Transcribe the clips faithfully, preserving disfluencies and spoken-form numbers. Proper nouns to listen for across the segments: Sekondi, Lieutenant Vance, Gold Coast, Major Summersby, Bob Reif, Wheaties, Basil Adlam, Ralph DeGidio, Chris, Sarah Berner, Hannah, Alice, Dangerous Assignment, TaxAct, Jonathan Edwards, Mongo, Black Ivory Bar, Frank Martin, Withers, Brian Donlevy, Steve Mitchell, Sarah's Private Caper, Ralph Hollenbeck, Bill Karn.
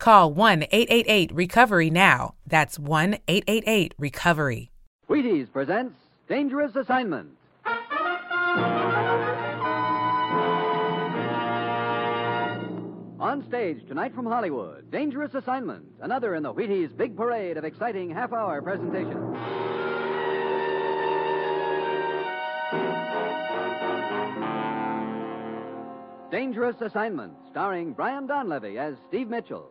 Call one eight eight eight recovery now. That's one eight eight eight recovery. Wheaties presents Dangerous Assignment. On stage tonight from Hollywood, Dangerous Assignment, another in the Wheaties big parade of exciting half-hour presentations. Dangerous Assignment, starring Brian Donlevy as Steve Mitchell.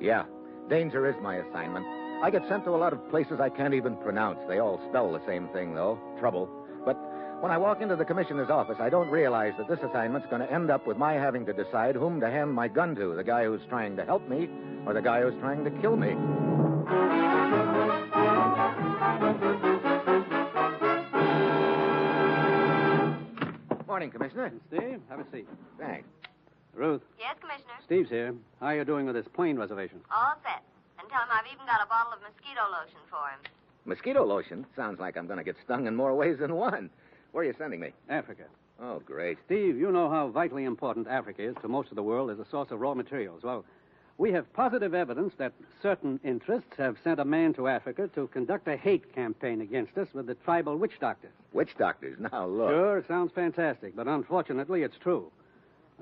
Yeah, danger is my assignment. I get sent to a lot of places I can't even pronounce. They all spell the same thing, though, trouble. But when I walk into the commissioner's office, I don't realize that this assignment's going to end up with my having to decide whom to hand my gun to, the guy who's trying to help me or the guy who's trying to kill me. Morning, Commissioner. Steve, have a seat. Thanks. Ruth. Yes, Commissioner? Steve's here. How are you doing with this plane reservation? All set. And tell him I've even got a bottle of mosquito lotion for him. Mosquito lotion? Sounds like I'm going to get stung in more ways than one. Where are you sending me? Africa. Oh, great. Steve, you know how vitally important Africa is to most of the world as a source of raw materials. Well, we have positive evidence that certain interests have sent a man to Africa to conduct a hate campaign against us with the tribal witch doctors. Witch doctors? Now, look. Sure, sounds fantastic, but unfortunately it's true.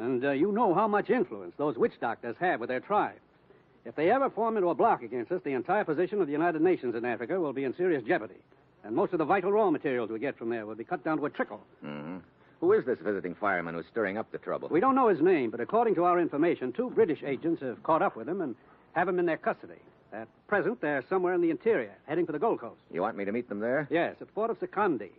And uh, you know how much influence those witch doctors have with their tribe. If they ever form into a block against us, the entire position of the United Nations in Africa will be in serious jeopardy. And most of the vital raw materials we get from there will be cut down to a trickle. Mm-hmm. Who is this visiting fireman who's stirring up the trouble? We don't know his name, but according to our information, two British agents have caught up with him and have him in their custody. At present, they're somewhere in the interior, heading for the Gold Coast. You want me to meet them there? Yes, at the port of Sekondi.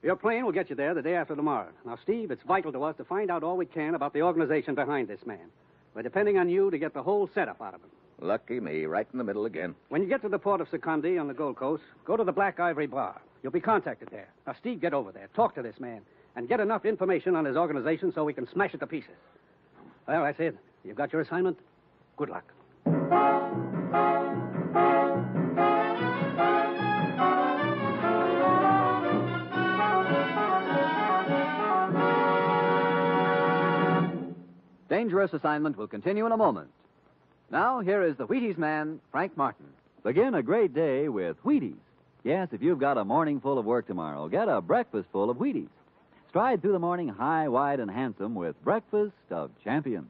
Your plane will get you there the day after tomorrow. Now, Steve, it's vital to us to find out all we can about the organization behind this man. We're depending on you to get the whole setup out of him. Lucky me, right in the middle again. When you get to the port of Sekondi on the Gold Coast, go to the Black Ivory Bar. You'll be contacted there. Now, Steve, get over there. Talk to this man. And get enough information on his organization so we can smash it to pieces. Well, that's it. You've got your assignment. Good luck. Dangerous Assignment will continue in a moment. Now, here is the Wheaties man, Frank Martin. Begin a great day with Wheaties. Yes, if you've got a morning full of work tomorrow, get a breakfast full of Wheaties. Stride through the morning high, wide, and handsome with breakfast of champions.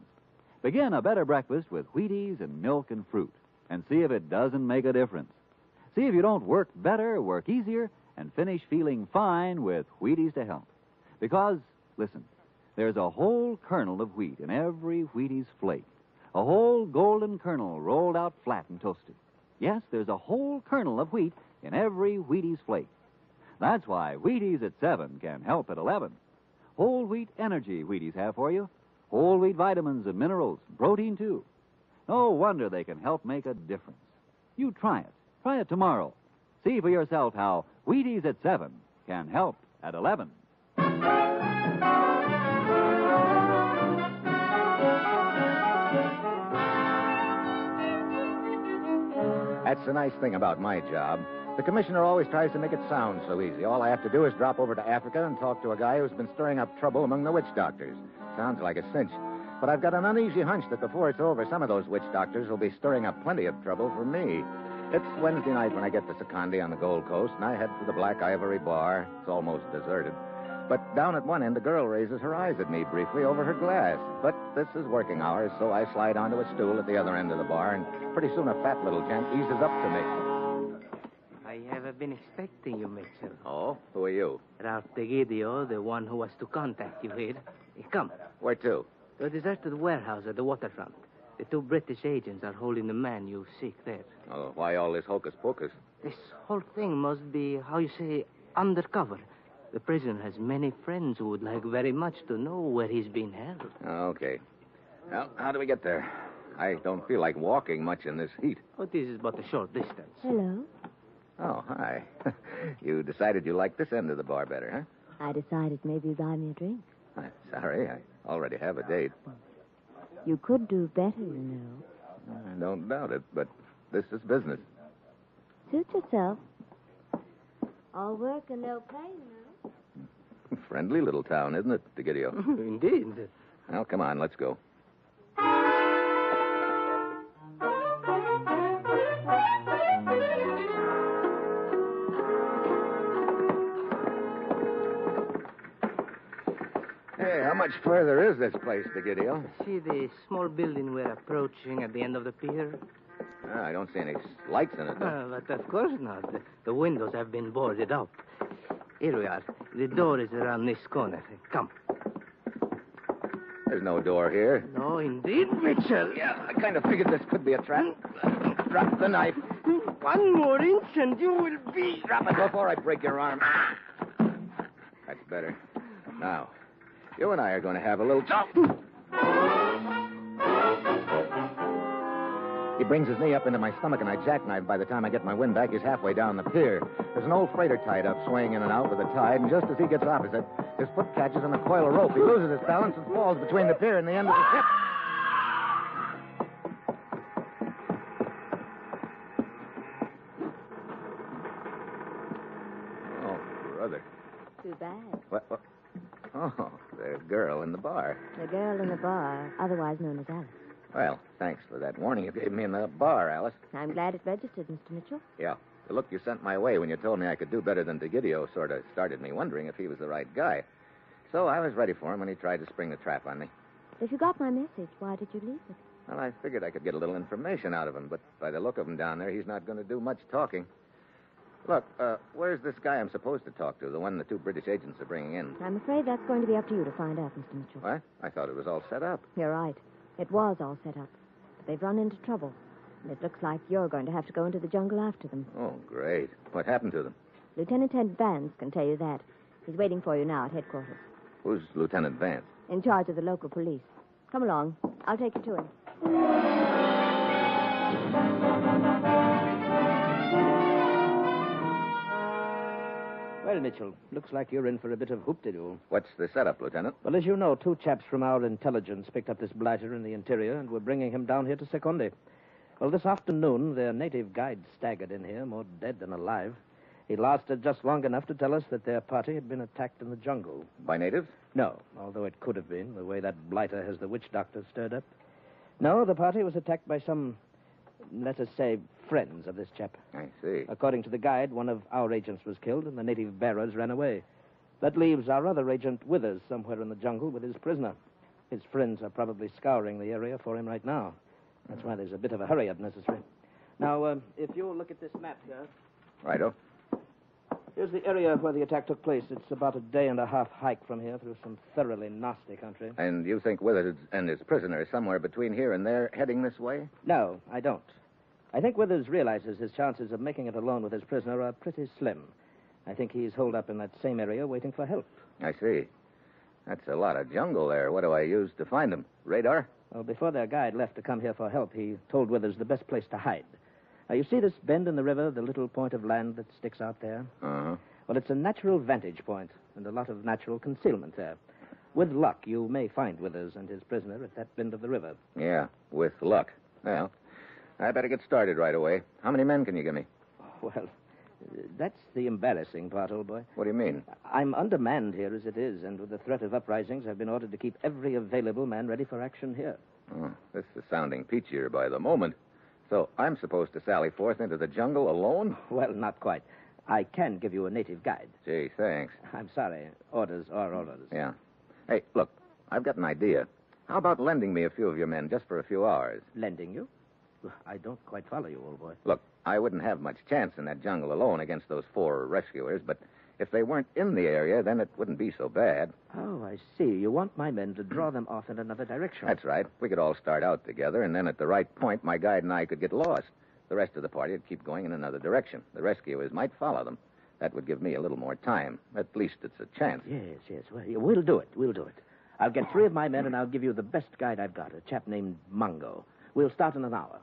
Begin a better breakfast with Wheaties and milk and fruit, and see if it doesn't make a difference. See if you don't work better, work easier, and finish feeling fine with Wheaties to help. Because, listen, there's a whole kernel of wheat in every Wheaties flake. A whole golden kernel rolled out flat and toasted. Yes, there's a whole kernel of wheat in every Wheaties flake. That's why Wheaties at seven can help at eleven. Whole wheat energy Wheaties have for you. Whole wheat vitamins and minerals, protein too. No wonder they can help make a difference. You try it. Try it tomorrow. See for yourself how Wheaties at seven can help at eleven. That's the nice thing about my job. The commissioner always tries to make it sound so easy. All I have to do is drop over to Africa and talk to a guy who's been stirring up trouble among the witch doctors. Sounds like a cinch. But I've got an uneasy hunch that before it's over, some of those witch doctors will be stirring up plenty of trouble for me. It's Wednesday night when I get to Sekondi on the Gold Coast, and I head to the Black Ivory Bar. It's almost deserted. But down at one end, a girl raises her eyes at me briefly over her glass. But this is working hours, so I slide onto a stool at the other end of the bar, and pretty soon a fat little gent eases up to me. I haven't been expecting you, Mitchell. Oh? Who are you? Ralph DeGidio, the one who was to contact you here. Come. Where to? To a deserted warehouse at the waterfront. The two British agents are holding the man you seek there. Oh, why all this hocus-pocus? This whole thing must be, how you say, undercover. The prisoner has many friends who would like very much to know where he's been held. Okay. Well, how do we get there? I don't feel like walking much in this heat. Well, this is but a short distance. Hello. Oh, hi. You decided you liked this end of the bar better, huh? I decided maybe you'd buy me a drink. I'm sorry. I already have a date. You could do better, you know. I don't doubt it, but this is business. Suit yourself. All work and no pay, you know. Friendly little town, isn't it, DeGidio? Indeed. Well, come on, let's go. How much further is this place, DeGidio? See the small building we're approaching at the end of the pier? Ah, I don't see any lights in it, though. Uh, but of course not. The windows have been boarded up. Here we are. The door is around this corner. Come. There's no door here. No, indeed, Mitchell. Yeah, I kind of figured this could be a trap. Drop the knife. One more inch and you will be... Drop it before I break your arm. That's better. Now... You and I are going to have a little talk. He brings his knee up into my stomach, and I jackknife. By the time I get my wind back, he's halfway down the pier. There's an old freighter tied up, swaying in and out with the tide, and just as he gets opposite, his foot catches on a coil of rope. He loses his balance and falls between the pier and the end of the ship. Oh, brother. Too bad. What? What? Oh, the girl in the bar. The girl in the bar, otherwise known as Alice. Well, thanks for that warning you gave me in the bar, Alice. I'm glad it registered, Mister Mitchell. Yeah. The look you sent my way when you told me I could do better than DeGidio sort of started me wondering if he was the right guy. So I was ready for him when he tried to spring the trap on me. If you got my message, why did you leave it? Well, I figured I could get a little information out of him, but by the look of him down there, he's not going to do much talking. Look, uh, where's this guy I'm supposed to talk to, the one the two British agents are bringing in? I'm afraid that's going to be up to you to find out, Mister Mitchell. What? I thought it was all set up. You're right. It was all set up. But they've run into trouble. And it looks like you're going to have to go into the jungle after them. Oh, great. What happened to them? Lieutenant Vance can tell you that. He's waiting for you now at headquarters. Who's Lieutenant Vance? In charge of the local police. Come along. I'll take you to him. Well, Mitchell, looks like you're in for a bit of hoop-de-doo. What's the setup, Lieutenant? Well, as you know, two chaps from our intelligence picked up this blighter in the interior and were bringing him down here to Sekondi. Well, this afternoon, their native guide staggered in here, more dead than alive. He lasted just long enough to tell us that their party had been attacked in the jungle. By natives? No, although it could have been, the way that blighter has the witch doctor stirred up. No, the party was attacked by some... let us say, friends of this chap. I see. According to the guide, one of our agents was killed and the native bearers ran away. That leaves our other agent, Withers, somewhere in the jungle with his prisoner. His friends are probably scouring the area for him right now. That's why there's a bit of a hurry-up necessary. Now, uh, if you'll look at this map here... Righto. Here's the area where the attack took place. It's about a day and a half hike from here through some thoroughly nasty country. And you think Withers and his prisoner are somewhere between here and there heading this way? No, I don't. I think Withers realizes his chances of making it alone with his prisoner are pretty slim. I think he's holed up in that same area waiting for help. I see. That's a lot of jungle there. What do I use to find them? Radar? Well, before their guide left to come here for help, he told Withers the best place to hide. Now, you see this bend in the river, the little point of land that sticks out there? Uh-huh. Well, it's a natural vantage point and a lot of natural concealment there. With luck, you may find Withers and his prisoner at that bend of the river. Yeah, with luck. Well, I better get started right away. How many men can you give me? Well, that's the embarrassing part, old boy. What do you mean? I'm undermanned here as it is, and with the threat of uprisings, I've been ordered to keep every available man ready for action here. Oh, this is sounding peachier by the moment. So I'm supposed to sally forth into the jungle alone? Well, not quite. I can give you a native guide. Gee, thanks. I'm sorry. Orders are orders. Yeah. Hey, look, I've got an idea. How about lending me a few of your men just for a few hours? Lending you? I don't quite follow you, old boy. Look, I wouldn't have much chance in that jungle alone against those four rescuers, but if they weren't in the area, then it wouldn't be so bad. Oh, I see. You want my men to draw them off in another direction. That's right. We could all start out together, and then at the right point, my guide and I could get lost. The rest of the party would keep going in another direction. The rescuers might follow them. That would give me a little more time. At least it's a chance. Yes, yes. Well, we'll do it. We'll do it. I'll get three of my men, and I'll give you the best guide I've got, a chap named Mongo. We'll start in an hour.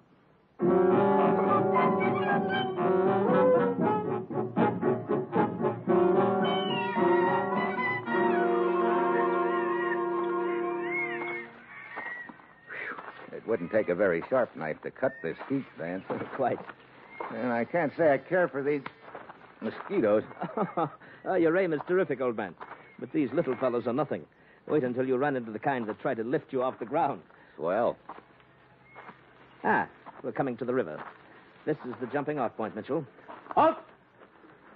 It wouldn't take a very sharp knife to cut this heat, Vance. Quite. And I can't say I care for these mosquitoes. Oh, your aim is terrific, old man. But these little fellows are nothing. Wait until you run into the kind that try to lift you off the ground. Well. Ah, we're coming to the river. This is the jumping-off point, Mitchell. Halt!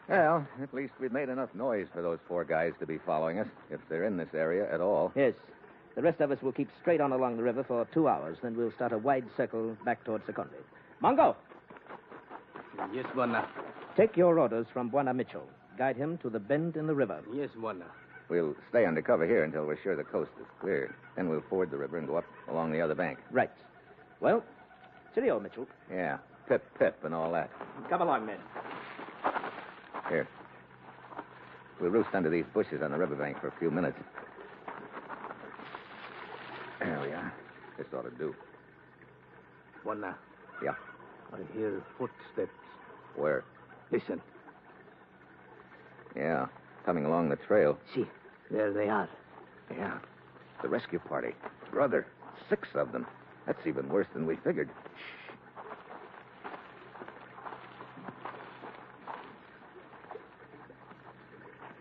Well, at least we've made enough noise for those four guys to be following us, if they're in this area at all. Yes. The rest of us will keep straight on along the river for two hours, then we'll start a wide circle back toward Sekondi. Mongo! Yes, Buona. Take your orders from Buona Mitchell. Guide him to the bend in the river. Yes, Buona. We'll stay under cover here until we're sure the coast is clear. Then we'll ford the river and go up along the other bank. Right. Well, cheerio, Mitchell. Yeah, pip, pip, and all that. Come along, men. Here. We'll roost under these bushes on the riverbank for a few minutes. There we are. This ought to do. One now. Yeah. I hear footsteps. Where? Listen. Yeah. Coming along the trail. See, there they are. Yeah. The rescue party. Brother, six of them. That's even worse than we figured. Shh.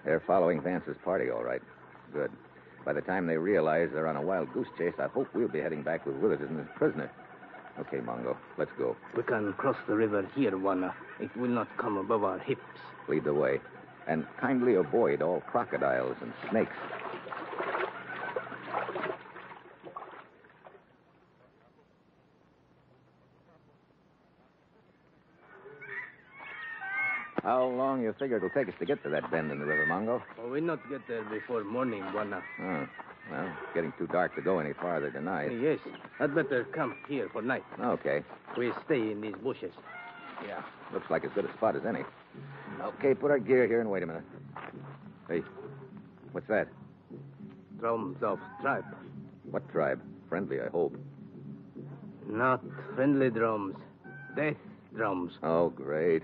They're following Vance's party, all right. Good. By the time they realize they're on a wild goose chase, I hope we'll be heading back with Withers and his prisoner. Okay, Mongo, let's go. We can cross the river here, Wana. It will not come above our hips. Lead the way. And kindly avoid all crocodiles and snakes. How long you figure it'll take us to get to that bend in the river, Mongo? Well, we'll not get there before morning, Buona. Oh, well, it's getting too dark to go any farther tonight. Yes, I'd better camp here for night. Okay. We'll stay in these bushes. Yeah, looks like as good a spot as any. Okay, put our gear here and wait a minute. Hey, what's that? Drums of tribe. What tribe? Friendly, I hope. Not friendly drums. Death drums. Oh, great.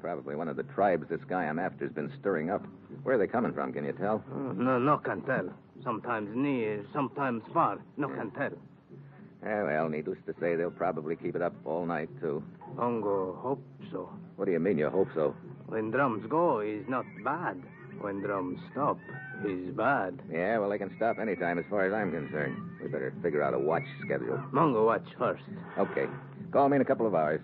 Probably one of the tribes this guy I'm after's been stirring up. Where are they coming from, can you tell? Oh, no, no can tell. Sometimes near, sometimes far. No yeah. can tell. Eh, well, needless to say, they'll probably keep it up all night, too. Mongo, hope so. What do you mean you hope so? When drums go, it's not bad. When drums stop, it's bad. Yeah, well, they can stop any time as far as I'm concerned. We better figure out a watch schedule. Mongo, watch first. Okay. Call me in a couple of hours.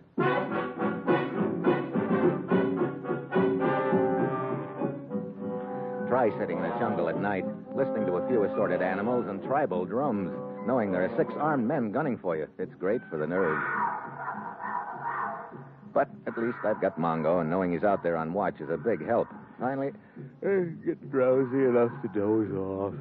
Try sitting in a jungle at night, listening to a few assorted animals and tribal drums, knowing there are six armed men gunning for you. It's great for the nerves. But at least I've got Mongo, and knowing he's out there on watch is a big help. Finally, I get drowsy enough to doze off.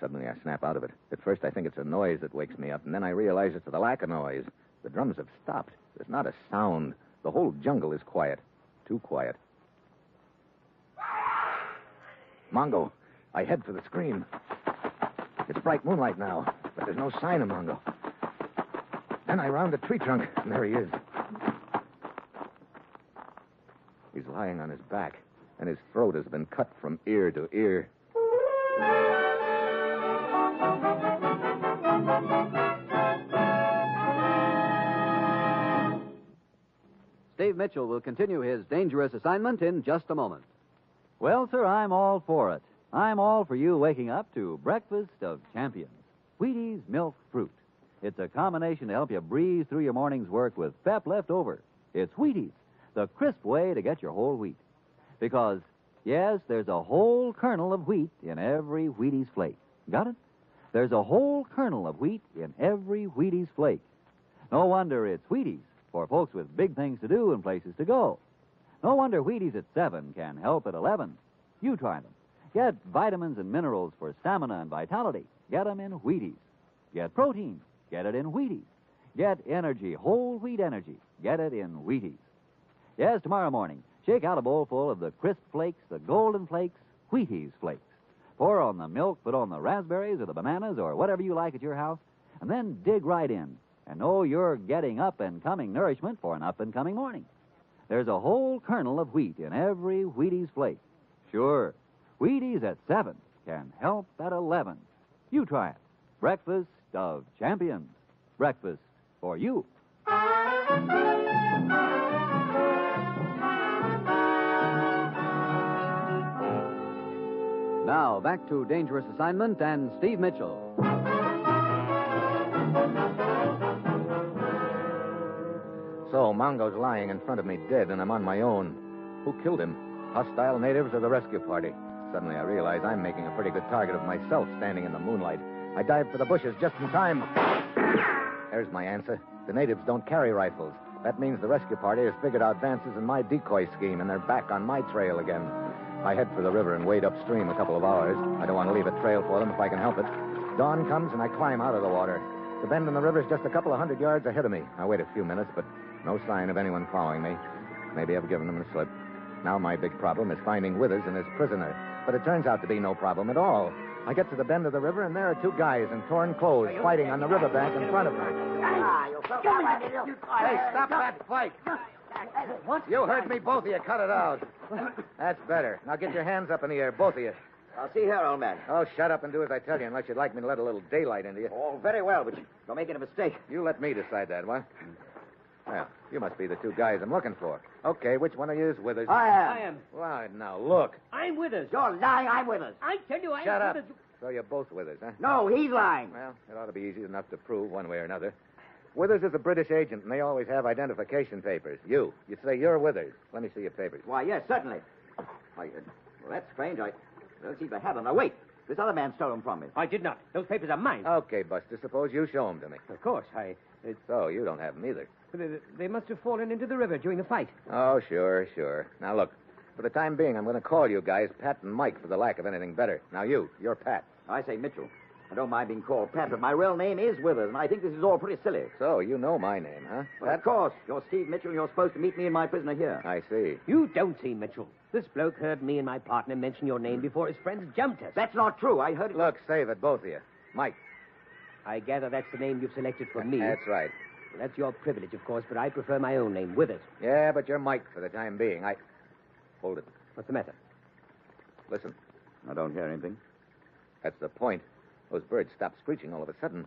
Suddenly I snap out of it. At first I think it's a noise that wakes me up, and then I realize it's the lack of noise. The drums have stopped. There's not a sound. The whole jungle is quiet. Too quiet. Mongo, I head for the scream. It's bright moonlight now, but there's no sign of Mongo. Then I round a tree trunk, and there he is. He's lying on his back, and his throat has been cut from ear to ear. Steve Mitchell will continue his dangerous assignment in just a moment. Well, sir, I'm all for it. I'm all for you waking up to Breakfast of Champions, Wheaties Milk Fruit. It's a combination to help you breeze through your morning's work with pep left over. It's Wheaties, the crisp way to get your whole wheat. Because, yes, there's a whole kernel of wheat in every Wheaties flake. Got it? There's a whole kernel of wheat in every Wheaties flake. No wonder it's Wheaties for folks with big things to do and places to go. No wonder Wheaties at seven can help at eleven. You try them. Get vitamins and minerals for stamina and vitality. Get them in Wheaties. Get protein. Get it in Wheaties. Get energy, whole wheat energy. Get it in Wheaties. Yes, tomorrow morning, shake out a bowlful of the crisp flakes, the golden flakes, Wheaties flakes. Pour on the milk, put on the raspberries or the bananas or whatever you like at your house, and then dig right in. And know you're getting up-and-coming nourishment for an up-and-coming morning. There's a whole kernel of wheat in every Wheaties flake. Sure, Wheaties at seven can help at eleven. You try it. Breakfast of Champions. Breakfast for you. Now, back to Dangerous Assignment and Steve Mitchell. So, Mongo's lying in front of me dead, and I'm on my own. Who killed him? Hostile natives or the rescue party? Suddenly I realize I'm making a pretty good target of myself standing in the moonlight. I dive for the bushes just in time. There's my answer. The natives don't carry rifles. That means the rescue party has figured out Vance's and my decoy scheme, and they're back on my trail again. I head for the river and wade upstream a couple of hours. I don't want to leave a trail for them if I can help it. Dawn comes, and I climb out of the water. The bend in the river's just a couple of hundred yards ahead of me. I wait a few minutes, but no sign of anyone following me. Maybe I've given them a slip. Now my big problem is finding Withers and his prisoner. But it turns out to be no problem at all. I get to the bend of the river, and there are two guys in torn clothes fighting on the riverbank in front of me. Hey, stop that fight. What? You heard me, both of you. Cut it out. That's better. Now get your hands up in the air, both of you. I'll see here, old man. Oh, shut up and do as I tell you, unless you'd like me to let a little daylight into you. Oh, very well, but you're making a mistake. You let me decide that, what? Well, you must be the two guys I'm looking for. Okay, which one of you is Withers? I am. I am. Well, now, look. I'm Withers. You're lying. I'm Withers. I tell you, I'm Shut up. Withers. So you're both Withers, huh? No, he's lying. Well, it ought to be easy enough to prove one way or another. Withers is a British agent, and they always have identification papers. You. You say you're Withers. Let me see your papers. Why, yes, certainly. Why, uh, well, that's strange. I don't seem to have them. Now, wait. This other man stole them from me. I did not. Those papers are mine. Okay, Buster, suppose you show them to me. Of course, I... It's... So you don't have them either. They must have fallen into the river during the fight. Oh, sure, sure. Now, look, for the time being, I'm going to call you guys Pat and Mike for the lack of anything better. Now, you, you're Pat. I say Mitchell. I don't mind being called Pat, but my real name is Withers, and I think this is all pretty silly. So, you know my name, huh? Well, Pat? Of course. You're Steve Mitchell, and you're supposed to meet me and my prisoner here. I see. You don't see Mitchell. This bloke heard me and my partner mention your name before his friends jumped us. That's not true. I heard it... Look, save it, both of you. Mike. I gather that's the name you've selected for me. That's right. That's your privilege, of course, but I prefer my own name, Withers. Yeah, but you're Mike for the time being. I... Hold it. What's the matter? Listen. I don't hear anything. That's the point. Those birds stopped screeching all of a sudden.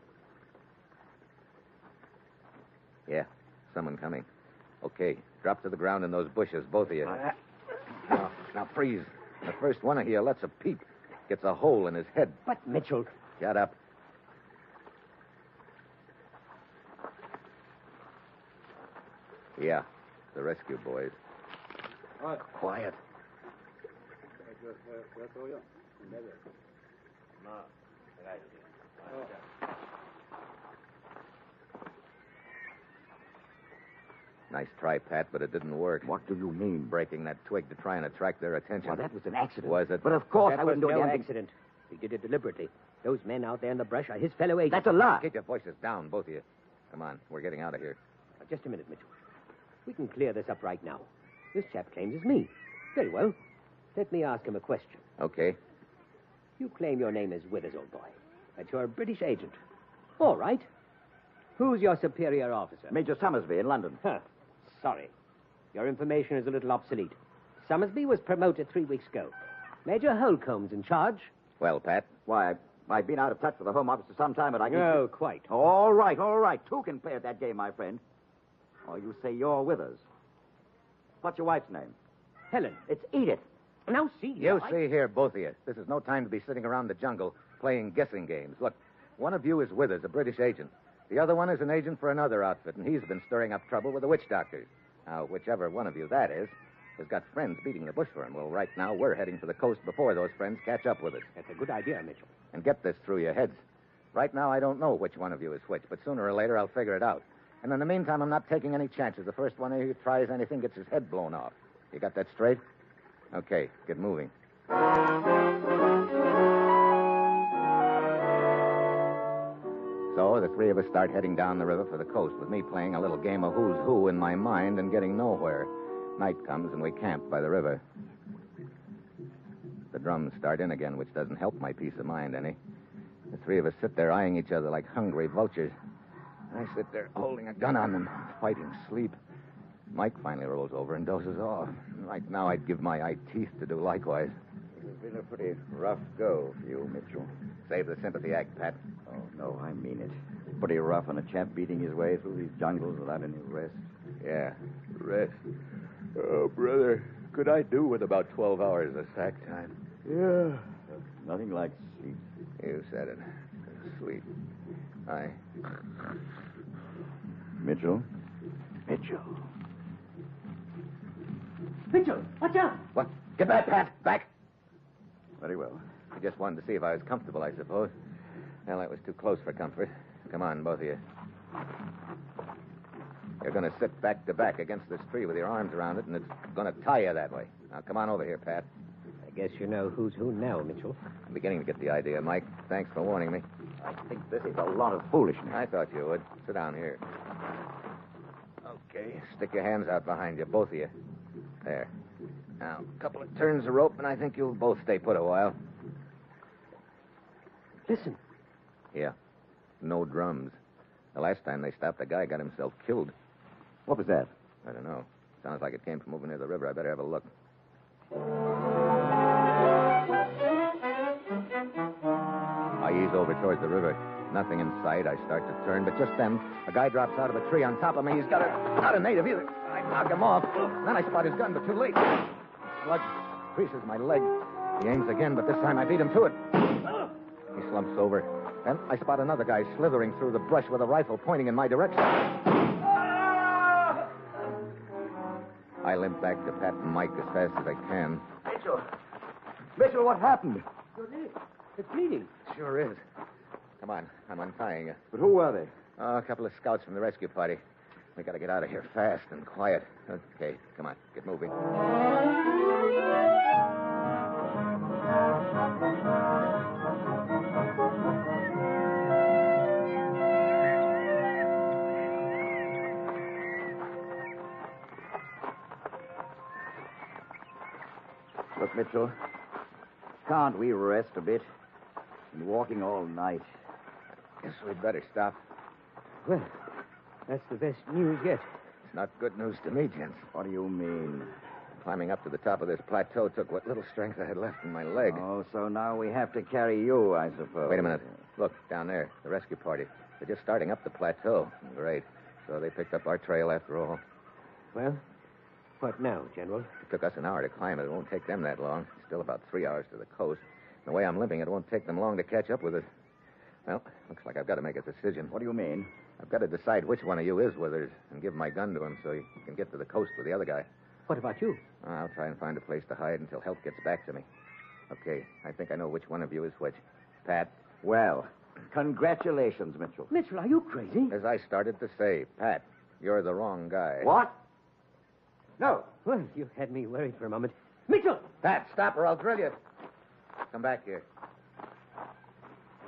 Yeah, someone coming. Okay, drop to the ground in those bushes, both of you. Uh, now, now, freeze. The first one of you lets a peep. Gets a hole in his head. But, Mitchell... Shut up. Yeah, the rescue boys. Quiet. Quiet. Nice try, Pat, but it didn't work. What do you mean? Breaking that twig to try and attract their attention. Well, that was an accident. Was it? But of course I wouldn't do it. That was no accident. He did it deliberately. Those men out there in the brush are his fellow agents. That's a lie. Keep your voices down, both of you. Come on, we're getting out of here. Just a minute, Mitchell. We can clear this up right now. This chap claims it's me. Very well. Let me ask him a question. Okay. You claim your name is Withers, old boy. That you're a British agent. All right. Who's your superior officer? Major Summersby in London. Huh. Sorry. Your information is a little obsolete. Summersby was promoted three weeks ago. Major Holcomb's in charge. Well, Pat. Why, I... I've been out of touch with the Home Office for some time, but I can... No, quite. All right, all right. Two can play at that game, my friend. Or you say you're Withers. What's your wife's name? Helen. It's Edith. Now, see, you I... see here, both of you. This is no time to be sitting around the jungle playing guessing games. Look, one of you is Withers, a British agent. The other one is an agent for another outfit, and he's been stirring up trouble with the witch doctors. Now, whichever one of you that is has got friends beating the bush for him. Well, right now, we're heading for the coast before those friends catch up with us. That's a good idea, Mitchell. And get this through your heads. Right now, I don't know which one of you is which, but sooner or later, I'll figure it out. And in the meantime, I'm not taking any chances. The first one who tries anything gets his head blown off. You got that straight? Okay, get moving. So the three of us start heading down the river for the coast, with me playing a little game of who's who in my mind and getting nowhere. Night comes and we camp by the river. The drums start in again, which doesn't help my peace of mind any. The three of us sit there eyeing each other like hungry vultures. I sit there holding a gun on them, fighting sleep. Mike finally rolls over and dozes off. Right now, I'd give my eye teeth to do likewise. It's been a pretty rough go for you, Mitchell. Save the sympathy act, Pat. Oh, no, I mean it. Pretty rough on a chap beating his way through these jungles without any rest. Yeah, rest. Oh, brother, could I do with about twelve hours of sack time? Yeah. Nothing like sleep. You said it. Sleep. I... Mitchell? Mitchell. Mitchell, watch out! What? Get back, Pat! Back! Very well. I just wanted to see if I was comfortable, I suppose. Well, that was too close for comfort. Come on, both of you. You're going to sit back to back against this tree with your arms around it, and it's going to tie you that way. Now, come on over here, Pat. I guess you know who's who now, Mitchell. I'm beginning to get the idea, Mike. Thanks for warning me. I think this is a lot of foolishness. I thought you would. Sit down here. Okay. Stick your hands out behind you, both of you. There. Now, a couple of turns of rope, and I think you'll both stay put a while. Listen. Yeah. No drums. The last time they stopped, a guy got himself killed. What was that? I don't know. Sounds like it came from over near the river. I better have a look. I ease over towards the river. Nothing in sight. I start to turn, but just then, a guy drops out of a tree on top of me. He's got a... not a native either. Knock him off. Then I spot his gun, but too late. Slug creases my leg. He aims again, but this time I beat him to it. He slumps over. Then I spot another guy slithering through the brush with a rifle pointing in my direction. I limp back to Pat and Mike as fast as I can. Mitchell! Mitchell, what happened? It's bleeding. Sure is. Come on, I'm untying you. But who were they? Oh, a couple of scouts from the rescue party. We gotta get out of here fast and quiet. Okay, come on, get moving. Look, Mitchell, can't we rest a bit? Been walking all night. Guess we'd better stop. Well. That's the best news yet. It's not good news to me, gents. What do you mean? Climbing up to the top of this plateau took what little strength I had left in my leg. Oh, so now we have to carry you, I suppose. Wait a minute. Look, down there, the rescue party. They're just starting up the plateau. Great. So they picked up our trail after all. Well, what now, General? It took us an hour to climb it. It won't take them that long. Still about three hours to the coast. The way I'm limping, it won't take them long to catch up with us. Well, looks like I've got to make a decision. What do you mean? I've got to decide which one of you is Withers and give my gun to him so he can get to the coast with the other guy. What about you? I'll try and find a place to hide until help gets back to me. Okay, I think I know which one of you is which. Pat? Well, congratulations, Mitchell. Mitchell, are you crazy? As I started to say, Pat, you're the wrong guy. What? No. Well, you had me worried for a moment. Mitchell! Pat, stop or I'll drill you. Come back here.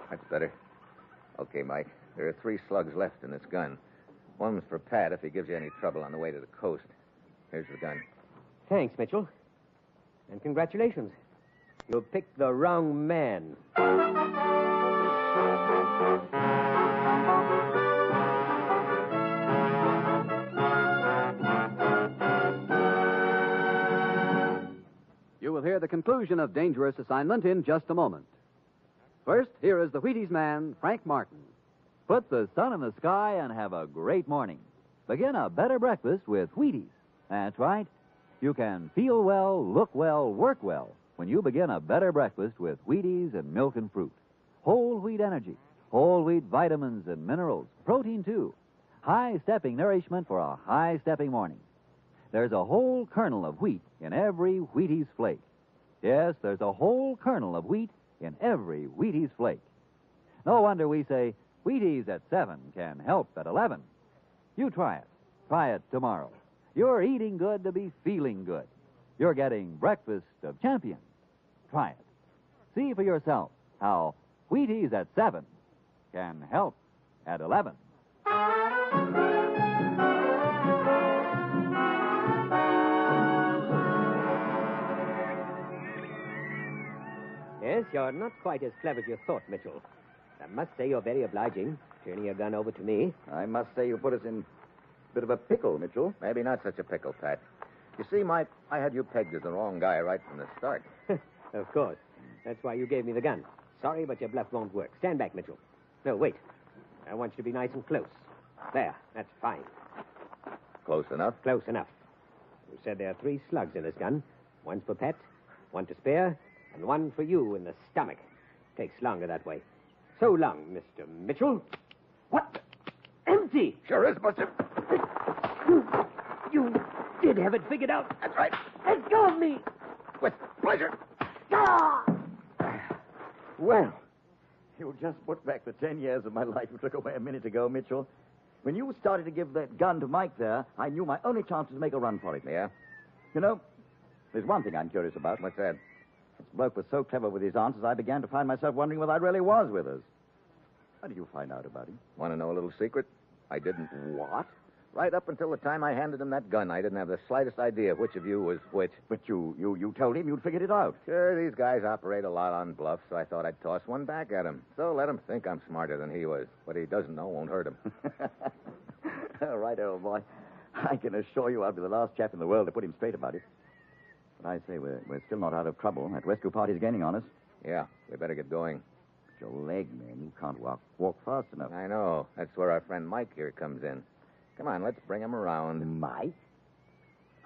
That's better. Okay, Mike. There are three slugs left in this gun. One's for Pat if he gives you any trouble on the way to the coast. Here's the gun. Thanks, Mitchell. And congratulations. You picked the wrong man. You will hear the conclusion of Dangerous Assignment in just a moment. First, here is the Wheaties man, Frank Martin. Put the sun in the sky and have a great morning. Begin a better breakfast with Wheaties. That's right. You can feel well, look well, work well when you begin a better breakfast with Wheaties and milk and fruit. Whole wheat energy, whole wheat vitamins and minerals, protein too. High-stepping nourishment for a high-stepping morning. There's a whole kernel of wheat in every Wheaties flake. Yes, there's a whole kernel of wheat in every Wheaties flake. No wonder we say Wheaties at seven can help at eleven. You try it. Try it tomorrow. You're eating good to be feeling good. You're getting breakfast of champions. Try it. See for yourself how Wheaties at seven can help at eleven. Yes, you're not quite as clever as you thought, Mitchell. I must say you're very obliging, turning your gun over to me. I must say you put us in a bit of a pickle, Mitchell. Maybe not such a pickle, Pat. You see, my, I had you pegged as the wrong guy right from the start. Of course. That's why you gave me the gun. Sorry, but your bluff won't work. Stand back, Mitchell. No, wait. I want you to be nice and close. There, that's fine. Close enough? Close enough. You said there are three slugs in this gun. One's for Pat, one to spare, and one for you in the stomach. Takes longer that way. So long, Mister Mitchell. What? Empty! Sure is, Buster. You did have it figured out. That's right. Let go of me. With pleasure. Ah! Well, you just put back the ten years of my life you took away a minute ago, Mitchell. When you started to give that gun to Mike there, I knew my only chance was to make a run for it. Yeah? You know, there's one thing I'm curious about. What's that? This bloke was so clever with his answers, I began to find myself wondering whether I really was Withers. How did you find out about him? Want to know a little secret? I didn't. What? Right up until the time I handed him that gun, I didn't have the slightest idea which of you was which. But you you, you told him you'd figured it out. Sure, these guys operate a lot on bluffs, so I thought I'd toss one back at him. So let him think I'm smarter than he was. What he doesn't know won't hurt him. All right, old boy. I can assure you I'll be the last chap in the world to put him straight about it. But I say, we're, we're still not out of trouble. That rescue party's gaining on us. Yeah, we better get going. But your leg, man. You can't walk, walk fast enough. I know. That's where our friend Mike here comes in. Come on, let's bring him around. Mike?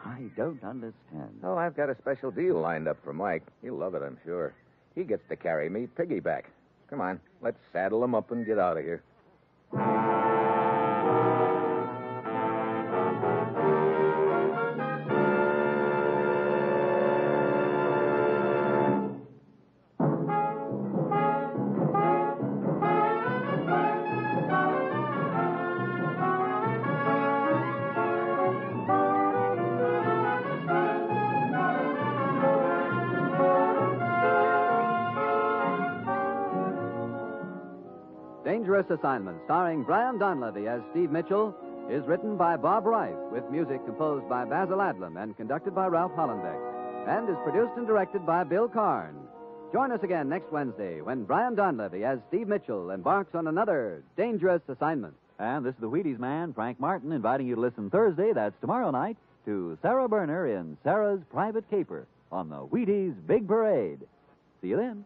I don't understand. Oh, I've got a special deal lined up for Mike. He'll love it, I'm sure. He gets to carry me piggyback. Come on, let's saddle him up and get out of here. Dangerous Assignment, starring Brian Donlevy as Steve Mitchell, is written by Bob Reif, with music composed by Basil Adlam and conducted by Ralph Hollenbeck, and is produced and directed by Bill Karn. Join us again next Wednesday when Brian Donlevy as Steve Mitchell embarks on another Dangerous Assignment. And this is the Wheaties man, Frank Martin, inviting you to listen Thursday, that's tomorrow night, to Sarah Berner in Sarah's Private Caper on the Wheaties Big Parade. See you then.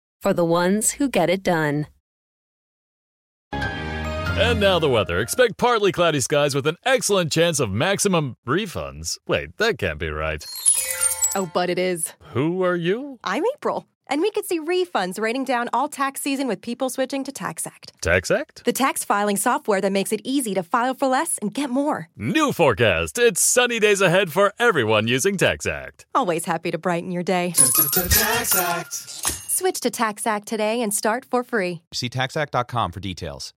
For the ones who get it done. And now the weather. Expect partly cloudy skies with an excellent chance of maximum refunds. Wait, that can't be right. Oh, but it is. Who are you? I'm April. And we could see refunds raining down all tax season with people switching to TaxAct. TaxAct? The tax filing software that makes it easy to file for less and get more. New forecast. It's sunny days ahead for everyone using TaxAct. Always happy to brighten your day. TaxAct. Switch to TaxAct today and start for free. See TaxAct dot com for details.